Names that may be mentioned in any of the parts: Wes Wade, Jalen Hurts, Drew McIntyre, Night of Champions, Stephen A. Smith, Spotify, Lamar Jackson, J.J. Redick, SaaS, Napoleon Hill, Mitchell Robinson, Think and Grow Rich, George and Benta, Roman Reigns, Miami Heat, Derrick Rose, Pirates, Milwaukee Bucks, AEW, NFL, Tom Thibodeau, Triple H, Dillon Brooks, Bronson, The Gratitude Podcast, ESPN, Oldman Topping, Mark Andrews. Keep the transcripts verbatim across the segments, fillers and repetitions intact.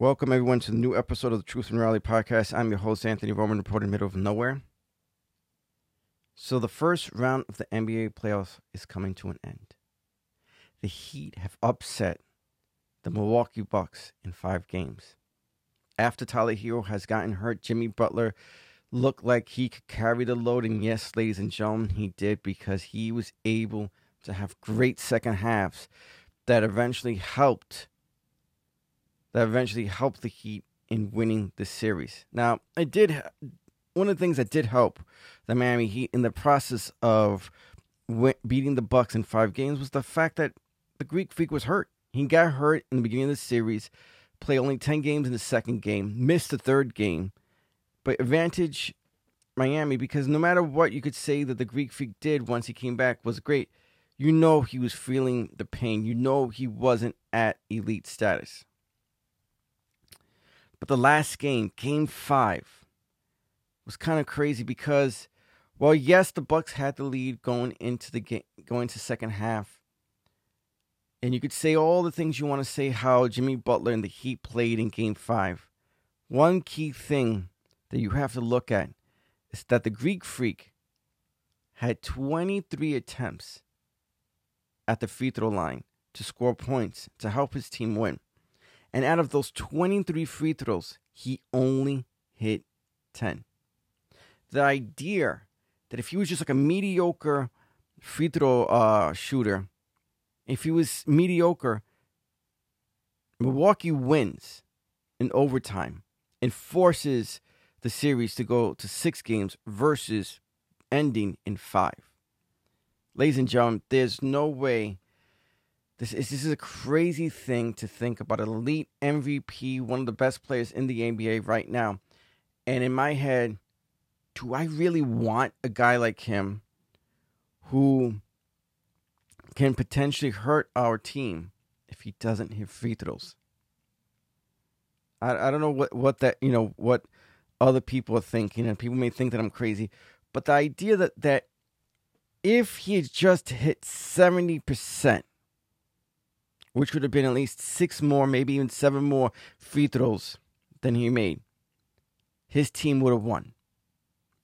Welcome, everyone, to the new episode of the Truth and Reality Podcast. I'm your host, Anthony Roman, reporting middle of nowhere. So the first round of the N B A playoffs is coming to an end. The Heat have upset the Milwaukee Bucks in five games. After Tyler Hero has gotten hurt, Jimmy Butler looked like he could carry the load. And yes, ladies and gentlemen, he did, because he was able to have great second halves that eventually helped that eventually helped the Heat in winning the series. Now, it did one of the things that did help the Miami Heat in the process of beating the Bucks in five games was the fact that the Greek Freak was hurt. He got hurt in the beginning of the series, played only ten games in the second game, missed the third game, but advantage Miami, because no matter what you could say that the Greek Freak did once he came back was great, you know he was feeling the pain. You know he wasn't at elite status. But the last game, game five, was kind of crazy because, well, yes, the Bucks had the lead going into the game, going into second half. And you could say all the things you want to say how Jimmy Butler and the Heat played in game five. One key thing that you have to look at is that the Greek Freak had twenty-three attempts at the free throw line to score points to help his team win. And out of those twenty-three free throws, he only hit ten. The idea that if he was just like a mediocre free throw uh, shooter, if he was mediocre, Milwaukee wins in overtime and forces the series to go to six games versus ending in five. Ladies and gentlemen, there's no way. This is this is a crazy thing to think about. An elite M V P, one of the best players in the N B A right now. And in my head, do I really want a guy like him who can potentially hurt our team if he doesn't hit free throws? I, I don't know what, what that, you know, what other people are thinking, and people may think that I'm crazy, but the idea that, that if he had just hit seventy percent, which would have been at least six more, maybe even seven more free throws than he made, his team would have won.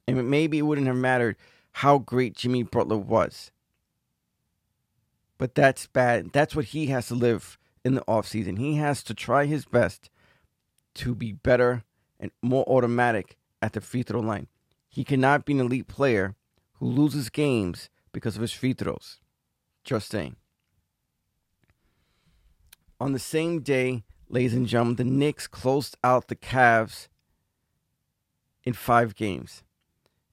And maybe it wouldn't have mattered how great Jimmy Butler was. But that's bad. That's what he has to live in the offseason. He has to try his best to be better and more automatic at the free throw line. He cannot be an elite player who loses games because of his free throws. Just saying. On the same day, ladies and gentlemen, the Knicks closed out the Cavs in five games.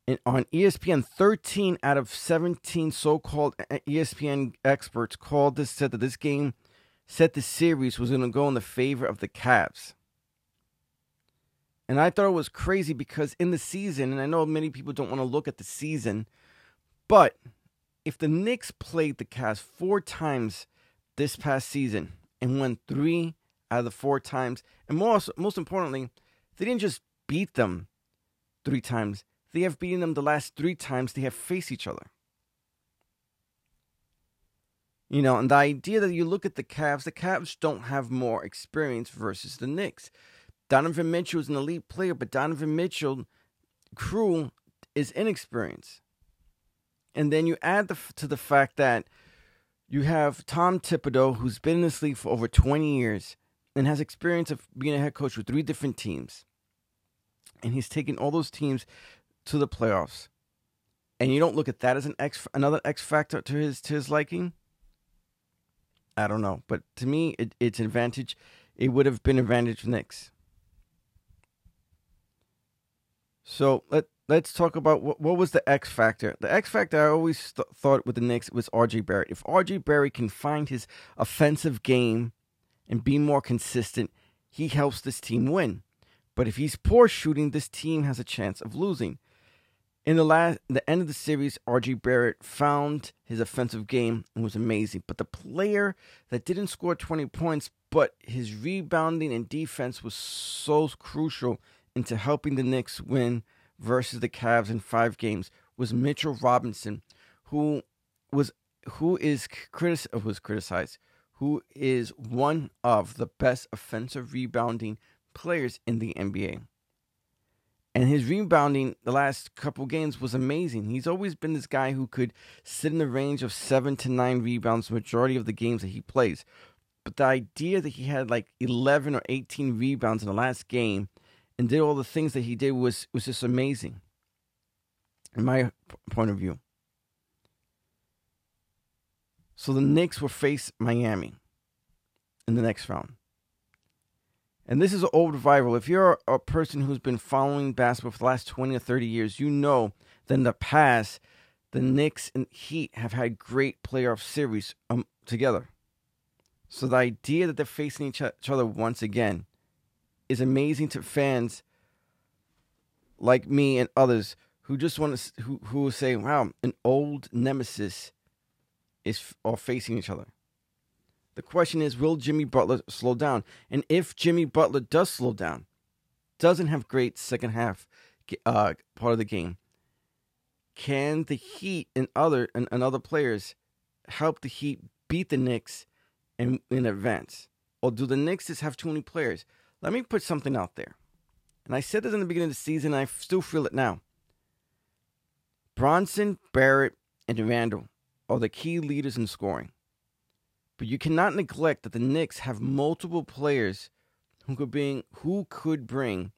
And on E S P N, thirteen out of seventeen so-called E S P N experts called this, said that this game, said the series was going to go in the favor of the Cavs. And I thought it was crazy because in the season, and I know many people don't want to look at the season, but if the Knicks played the Cavs four times this past season and won three out of the four times, and most, most importantly, they didn't just beat them three times. They have beaten them the last three times they have faced each other. You know, and the idea that you look at the Cavs, the Cavs don't have more experience versus the Knicks. Donovan Mitchell is an elite player, but Donovan Mitchell, crew, is inexperienced. And then you add the, to the fact that you have Tom Thibodeau, who's been in this league for over twenty years and has experience of being a head coach with three different teams. And he's taken all those teams to the playoffs. And you don't look at that as an X, another X factor to his to his liking? I don't know. But to me, it, it's an advantage. It would have been advantage for Knicks. So let, let's talk about what, what was the X factor. The X factor I always th- thought with the Knicks was R J Barrett. If R J Barrett can find his offensive game and be more consistent, he helps this team win. But if he's poor shooting, this team has a chance of losing. In the last, the end of the series, R J Barrett found his offensive game and was amazing. But the player that didn't score twenty points, but his rebounding and defense was so crucial into helping the Knicks win versus the Cavs in five games, was Mitchell Robinson, who was who is critic was criticized, who is one of the best offensive rebounding players in the N B A. And his rebounding the last couple games was amazing. He's always been this guy who could sit in the range of seven to nine rebounds the majority of the games that he plays. But the idea that he had like eleven or eighteen rebounds in the last game and did all the things that he did was, was just amazing, in my p- point of view. So the Knicks will face Miami in the next round. And this is an old rival. If you're a person who's been following basketball for the last twenty or thirty years, you know that in the past, the Knicks and Heat have had great playoff series um, together. So the idea that they're facing each other once again is amazing to fans like me and others who just want to, who, who will say, wow, an old nemesis is all facing each other. The question is, will Jimmy Butler slow down? And if Jimmy Butler does slow down, doesn't have great second half uh, part of the game, can the Heat and other and, and other players help the Heat beat the Knicks in, in advance? Or do the Knicks just have too many players? Let me put something out there. And I said this in the beginning of the season, and I still feel it now. Bronson, Barrett, and Randall are the key leaders in scoring. But you cannot neglect that the Knicks have multiple players who could bring, who could bring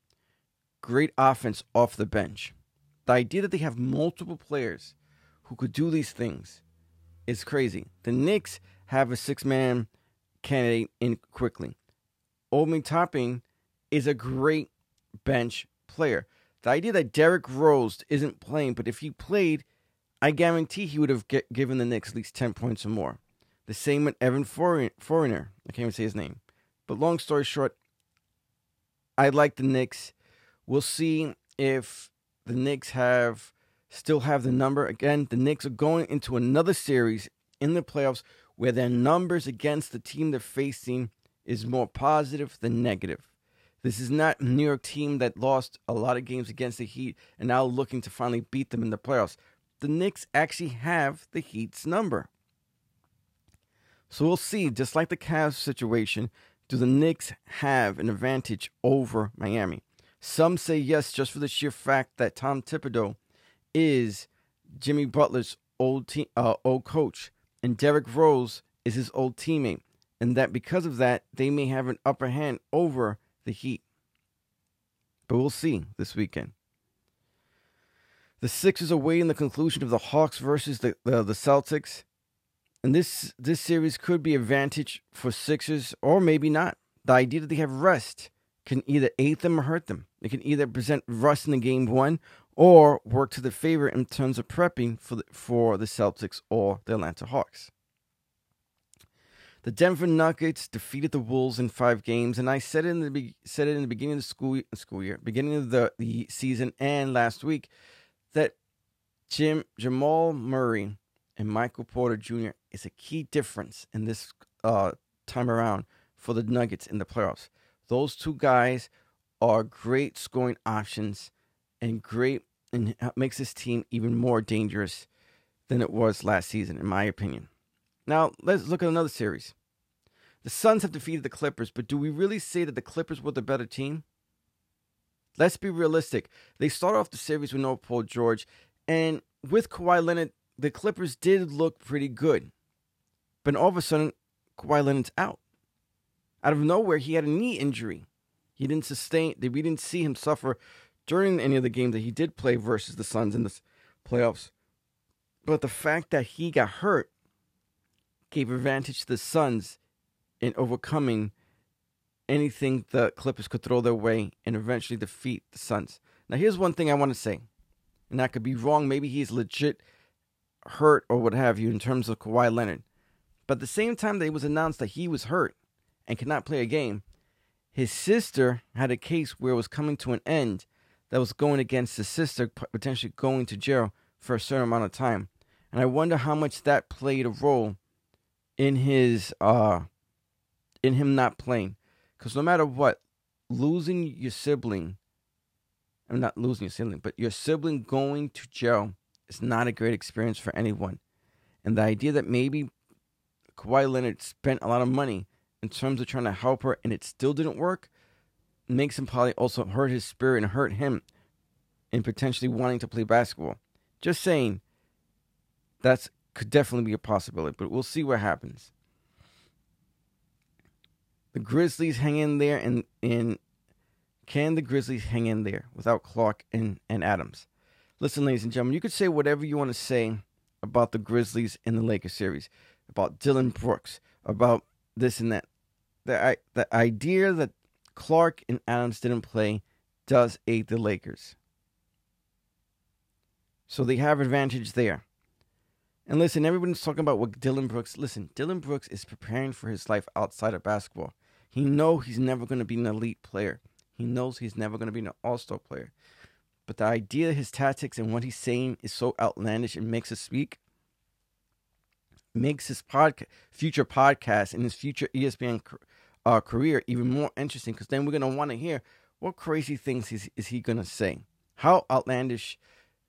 great offense off the bench. The idea that they have multiple players who could do these things is crazy. The Knicks have a six-man candidate in quickly. Oldman Topping is a great bench player. The idea that Derrick Rose isn't playing, but if he played, I guarantee he would have get, given the Knicks at least ten points or more. The same with Evan Fournier. I can't even say his name. But long story short, I like the Knicks. We'll see if the Knicks have still have the number. Again, the Knicks are going into another series in the playoffs where their numbers against the team they're facing is more positive than negative. This is not a New York team that lost a lot of games against the Heat and now looking to finally beat them in the playoffs. The Knicks actually have the Heat's number. So we'll see, just like the Cavs situation, do the Knicks have an advantage over Miami? Some say yes, just for the sheer fact that Tom Thibodeau is Jimmy Butler's old team, uh, old coach, and Derrick Rose is his old teammate, and that because of that, they may have an upper hand over the Heat. But we'll see this weekend. The Sixers are waiting the conclusion of the Hawks versus the, the, the Celtics. And this this series could be advantage for Sixers or maybe not. The idea that they have rest can either aid them or hurt them. It can either present rust in the game one or work to their favor in terms of prepping for the, for the Celtics or the Atlanta Hawks. The Denver Nuggets defeated the Wolves in five games, and I said it in the be- said it in the beginning of the school school year, beginning of the, the season, and last week that Jim Jamal Murray and Michael Porter Junior is a key difference in this uh, time around for the Nuggets in the playoffs. Those two guys are great scoring options and great and makes this team even more dangerous than it was last season, in my opinion. Now, let's look at another series. The Suns have defeated the Clippers, but do we really say that the Clippers were the better team? Let's be realistic. They start off the series with no Paul George, and with Kawhi Leonard, the Clippers did look pretty good. But all of a sudden, Kawhi Leonard's out. Out of nowhere, he had a knee injury. He didn't sustain, we didn't see him suffer during any of the games that he did play versus the Suns in the playoffs. But the fact that he got hurt gave advantage to the Suns in overcoming anything the Clippers could throw their way and eventually defeat the Suns. Now, here's one thing I want to say, and I could be wrong. Maybe he's legit hurt or what have you in terms of Kawhi Leonard. But at the same time that it was announced that he was hurt and could not play a game, his sister had a case where it was coming to an end that was going against his sister potentially going to jail for a certain amount of time. And I wonder how much that played a role in his uh in him not playing. Because no matter what, losing your sibling, I'm not losing your sibling, but your sibling going to jail, it's not a great experience for anyone. And the idea that maybe Kawhi Leonard spent a lot of money in terms of trying to help her, and it still didn't work, makes him probably also hurt his spirit and hurt him in potentially wanting to play basketball. Just saying, that could definitely be a possibility, but we'll see what happens. The Grizzlies hang in there, and, and can the Grizzlies hang in there without Clark and, and Adams? Listen, ladies and gentlemen, you could say whatever you want to say about the Grizzlies in the Lakers series, about Dillon Brooks, about this and that. The, the idea that Clark and Adams didn't play does aid the Lakers. So they have advantage there. And listen, everybody's talking about what Dillon Brooks... Listen, Dillon Brooks is preparing for his life outside of basketball. He knows he's never going to be an elite player. He knows he's never going to be an all-star player. But the idea of his tactics and what he's saying is so outlandish and makes us speak. Makes his podca- future podcast and his future E S P N co- uh, career even more interesting. Because then we're going to want to hear what crazy things is, is he going to say. How outlandish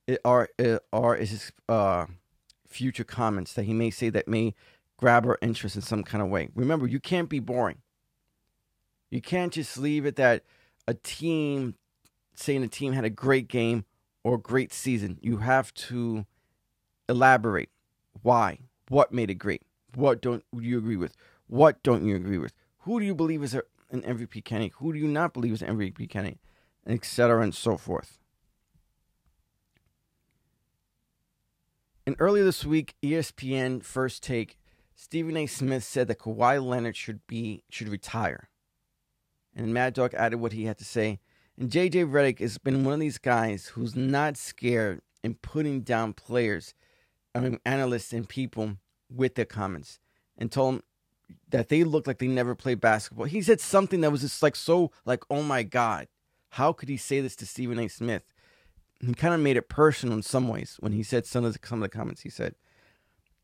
it are, it are is his... Uh, future comments that he may say that may grab our interest in some kind of way. Remember, you can't be boring. You can't just leave it that a team, saying a team had a great game or great season. You have to elaborate. Why? What made it great? What don't you agree with? What don't you agree with? Who do you believe is an M V P candidate? Who do you not believe is an M V P candidate? Et cetera and so forth. And earlier this week, E S P N First Take, Stephen A. Smith said that Kawhi Leonard should be should retire. And Mad Dog added what he had to say. And J J. Redick has been one of these guys who's not scared in putting down players, I mean, analysts and people with their comments. And told them that they looked like they never played basketball. He said something that was just like so, like, oh my God. How could he say this to Stephen A. Smith? He kind of made it personal in some ways when he said some of the, some of the comments he said.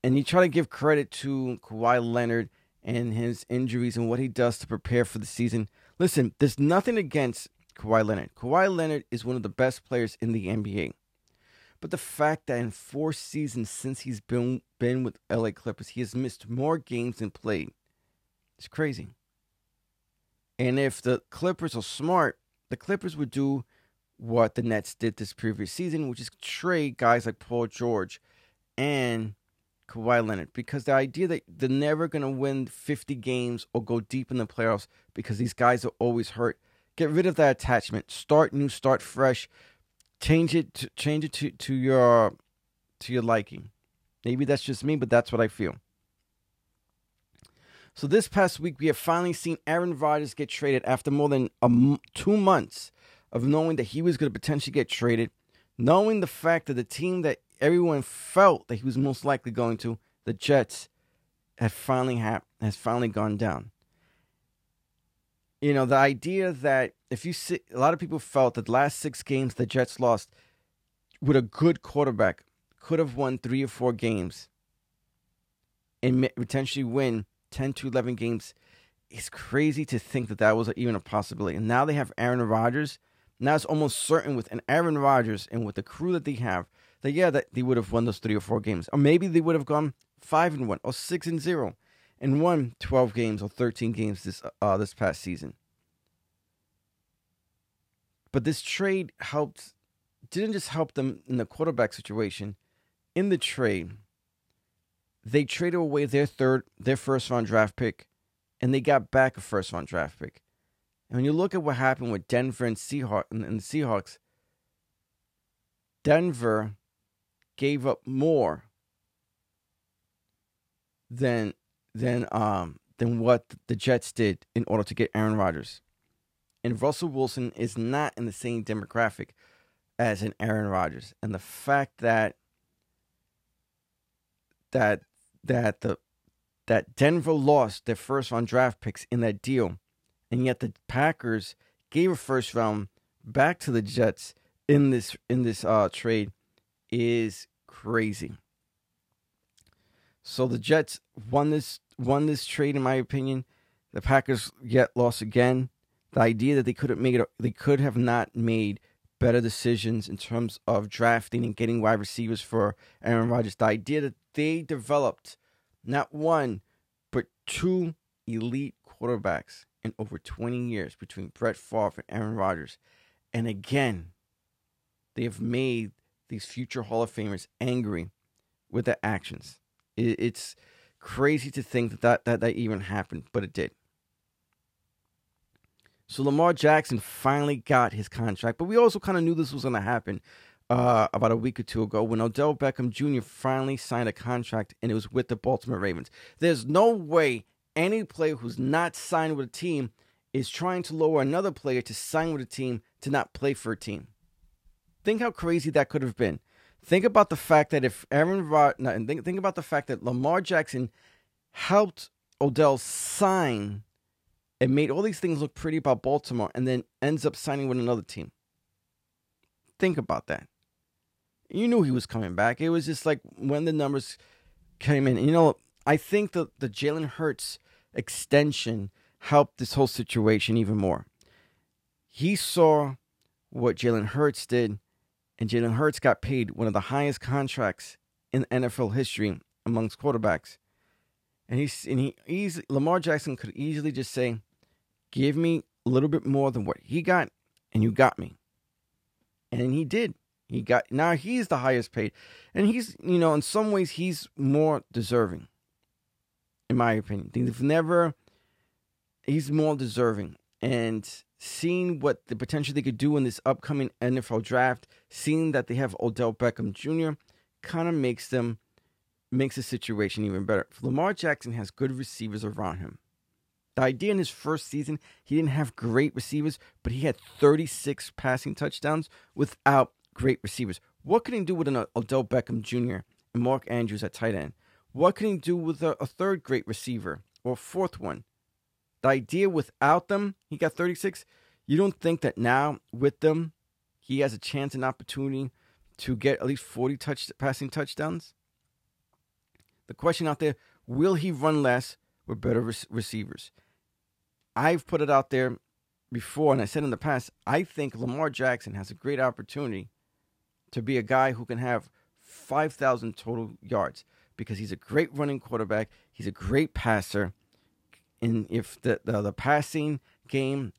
And he tried to give credit to Kawhi Leonard and his injuries and what he does to prepare for the season. Listen, there's nothing against Kawhi Leonard. Kawhi Leonard is one of the best players in the N B A. But the fact that in four seasons since he's been, been with L A Clippers, he has missed more games than played. It's crazy. And if the Clippers are smart, the Clippers would do what the Nets did this previous season, which is trade guys like Paul George and Kawhi Leonard. Because the idea that they're never going to win fifty games or go deep in the playoffs because these guys are always hurt. Get rid of that attachment. Start new, start fresh. Change it to, change it to, to your to your liking. Maybe that's just me, but that's what I feel. So this past week, we have finally seen Aaron Rodgers get traded after more than a m- two months of knowing that he was going to potentially get traded, knowing the fact that the team that everyone felt that he was most likely going to, the Jets, had finally ha- has finally gone down. You know, the idea that if you see, a lot of people felt that the last six games the Jets lost with a good quarterback could have won three or four games and potentially win ten to eleven games. It's crazy to think that that was even a possibility. And now they have Aaron Rodgers. Now it's almost certain with an Aaron Rodgers and with the crew that they have, that, yeah, that they would have won those three or four games. Or maybe they would have gone five and one or six and zero and won twelve games or thirteen games this uh, this past season. But this trade helped, didn't just help them in the quarterback situation. In the trade, they traded away their third, their first-round draft pick, and they got back a first-round draft pick. And when you look at what happened with Denver and, Seahawks, and the Seahawks, Denver gave up more than than um than what the Jets did in order to get Aaron Rodgers. And Russell Wilson is not in the same demographic as an Aaron Rodgers. And the fact that that that the that Denver lost their first-round draft picks in that deal, and yet the Packers gave a first round back to the Jets in this in this uh, trade is crazy. So the Jets won this won this trade, in my opinion. The Packers yet lost again. The idea that they could have made they could have not made better decisions in terms of drafting and getting wide receivers for Aaron Rodgers. The idea that they developed not one, two elite quarterbacks in over twenty years between Brett Favre and Aaron Rodgers. And again, they have made these future Hall of Famers angry with their actions. It's crazy to think that that, that that even happened, but it did. So Lamar Jackson finally got his contract, but we also kind of knew this was going to happen uh, about a week or two ago when Odell Beckham Junior finally signed a contract, and it was with the Baltimore Ravens. There's no way any player who's not signed with a team is trying to lower another player to sign with a team to not play for a team. Think how crazy that could have been. Think about the fact that if Aaron Rod, no, and think, think about the fact that Lamar Jackson helped Odell sign and made all these things look pretty about Baltimore, and then ends up signing with another team. Think about that. You knew he was coming back. It was just like when the numbers came in. You know, I think the, the Jalen Hurts extension helped this whole situation even more. He saw what Jalen Hurts did, and Jalen Hurts got paid one of the highest contracts in N F L history amongst quarterbacks. And, he's, and he easily, Lamar Jackson could easily just say, give me a little bit more than what he got, and you got me. And he did. He got. Now he's the highest paid. And he's, you know, in some ways, he's more deserving, in my opinion. They've never, he's more deserving. And seeing what the potential they could do in this upcoming N F L draft, seeing that they have Odell Beckham Junior, kind of makes them, makes the situation even better. Lamar Jackson has good receivers around him. The idea in his first season, he didn't have great receivers, but he had thirty-six passing touchdowns without great receivers. What can he do with an Odell Beckham Junior and Mark Andrews at tight end? What can he do with a, a third great receiver or a fourth one? The idea without them, he got thirty-six. You don't think that now with them, he has a chance and opportunity to get at least forty touch, passing touchdowns? The question out there, will he run less with better re- receivers? I've put it out there before, and I said in the past, I think Lamar Jackson has a great opportunity to be a guy who can have five thousand total yards because he's a great running quarterback. He's a great passer. And if the, the, the passing game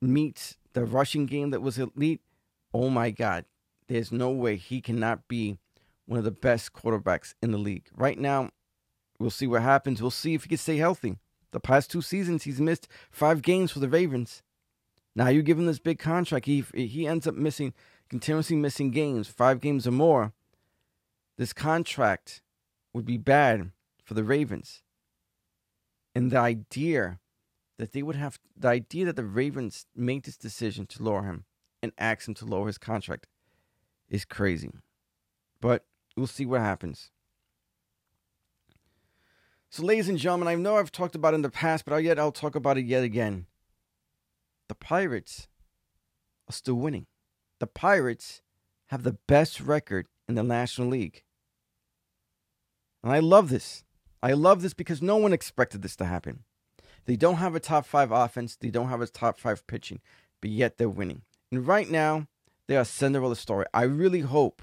meets the rushing game that was elite, oh my God, there's no way he cannot be one of the best quarterbacks in the league. Right now, we'll see what happens. We'll see if he can stay healthy. The past two seasons, he's missed five games for the Ravens. Now you give him this big contract. He, he ends up missing, continuously missing games, five games or more. This contract would be bad for the Ravens. And the idea that they would have, the idea that the Ravens made this decision to lower him and ask him to lower his contract is crazy. But we'll see what happens. So, ladies and gentlemen, I know I've talked about it in the past, but yet I'll talk about it yet again. The Pirates are still winning. The Pirates have the best record in the National League. And I love this. I love this because no one expected this to happen. They don't have a top five offense. They don't have a top five pitching, but yet they're winning. And right now, they are Cinderella story. I really hope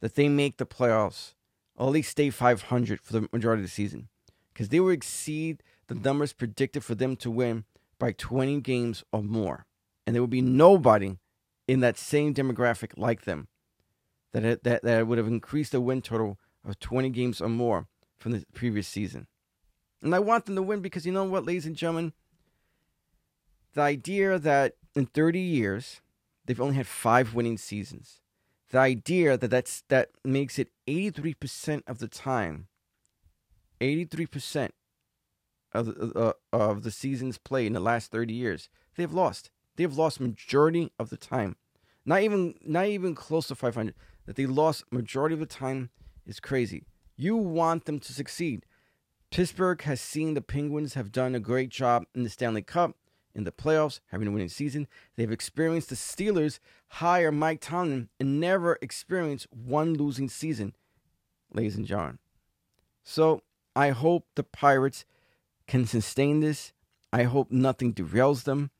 that they make the playoffs, or at least stay five hundred for the majority of the season, because they will exceed the numbers predicted for them to win by twenty games or more. And there will be nobody in that same demographic like them that, that, that would have increased the win total of twenty games or more from the previous season. And I want them to win because, you know what, ladies and gentlemen, the idea that in thirty years, they've only had five winning seasons, the idea that that's, that makes it eighty-three percent of the time, eighty-three percent of the, uh, of the seasons played in the last thirty years, they've lost. They've lost majority of the time. Not even, not even close to five hundred. That they lost majority of the time is crazy. You want them to succeed. Pittsburgh has seen the Penguins have done a great job in the Stanley Cup, in the playoffs, having a winning season. They've experienced the Steelers hire Mike Tomlin and never experienced one losing season, ladies and gentlemen. So I hope the Pirates can sustain this. I hope nothing derails them.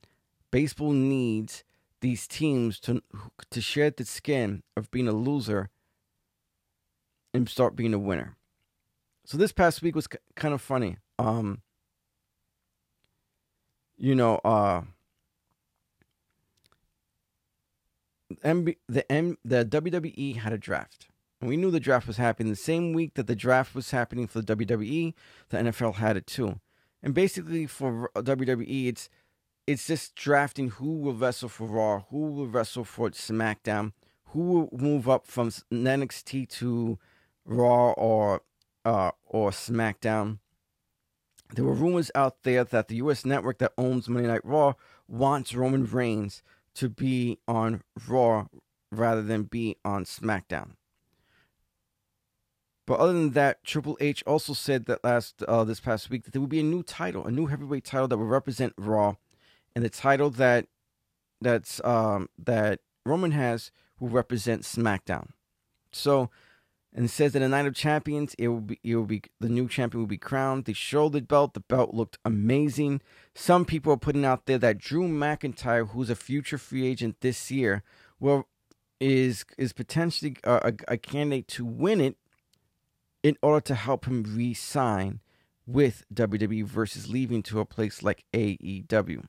Baseball needs these teams to, to shed the skin of being a loser and start being a winner. So this past week was c- kind of funny. Um, you know, uh, M B, the M, the W W E had a draft. And we knew the draft was happening. The same week that the draft was happening for the W W E, the N F L had it too. And basically for W W E, it's it's just drafting who will wrestle for Raw, who will wrestle for SmackDown, who will move up from N X T to Raw or uh, or SmackDown. There were rumors out there that the U S network that owns Monday Night Raw wants Roman Reigns to be on Raw rather than be on SmackDown. But other than that, Triple H also said that last uh, this past week that there would be a new title, a new heavyweight title that would represent Raw, and the title that that's um, that Roman has will represent SmackDown. So, and it says that a night of champions, it will be it will be the new champion will be crowned. They showed the belt. The belt looked amazing. Some people are putting out there that Drew McIntyre, who's a future free agent this year, well, is is potentially a, a, a candidate to win it, in order to help him re-sign with W W E versus leaving to a place like A E W.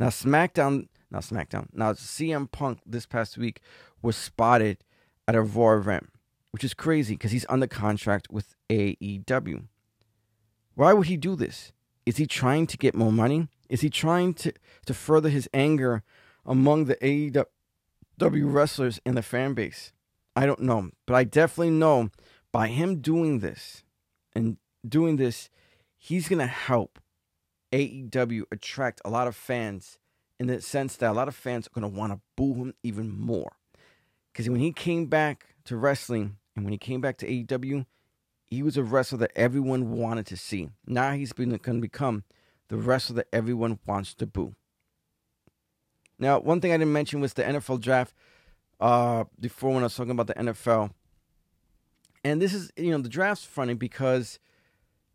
Now SmackDown, now SmackDown, now C M Punk this past week was spotted at a Raw event, which is crazy because he's under contract with A E W. Why would he do this? Is he trying to get more money? Is he trying to, to further his anger among the A E W wrestlers and the fan base? I don't know, but I definitely know by him doing this and doing this, he's going to help A E W attract a lot of fans in the sense that a lot of fans are going to want to boo him even more. Because when he came back to wrestling and when he came back to A E W, he was a wrestler that everyone wanted to see. Now he's going to become the wrestler that everyone wants to boo. Now, one thing I didn't mention was the N F L draft uh, before when I was talking about the N F L. And this is, you know, the draft's funny because,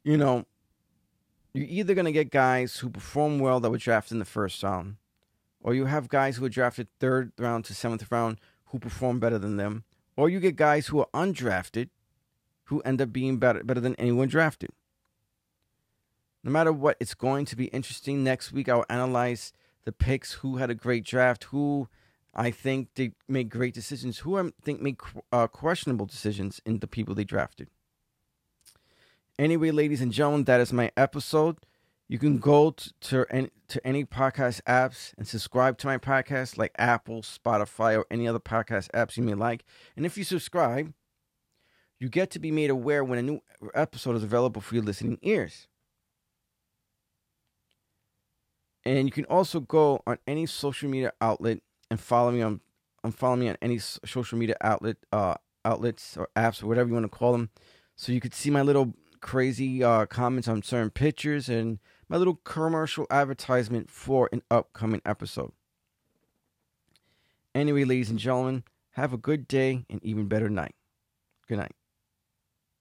you know, you're either going to get guys who perform well that were drafted in the first round, or you have guys who are drafted third round to seventh round who perform better than them, or you get guys who are undrafted who end up being better, better than anyone drafted. No matter what, it's going to be interesting. Next week, I'll analyze the picks, who had a great draft, who I think they make great decisions, who I think make uh, questionable decisions in the people they drafted. Anyway, ladies and gentlemen, that is my episode. You can go to, to, any, to any podcast apps and subscribe to my podcast like Apple, Spotify, or any other podcast apps you may like. And if you subscribe, you get to be made aware when a new episode is available for your listening ears. And you can also go on any social media outlet and follow me on, on follow me on any social media outlet, uh, outlets or apps or whatever you want to call them, so you could see my little crazy uh, comments on certain pictures and my little commercial advertisement for an upcoming episode. Anyway, ladies and gentlemen, have a good day and even better night. Good night.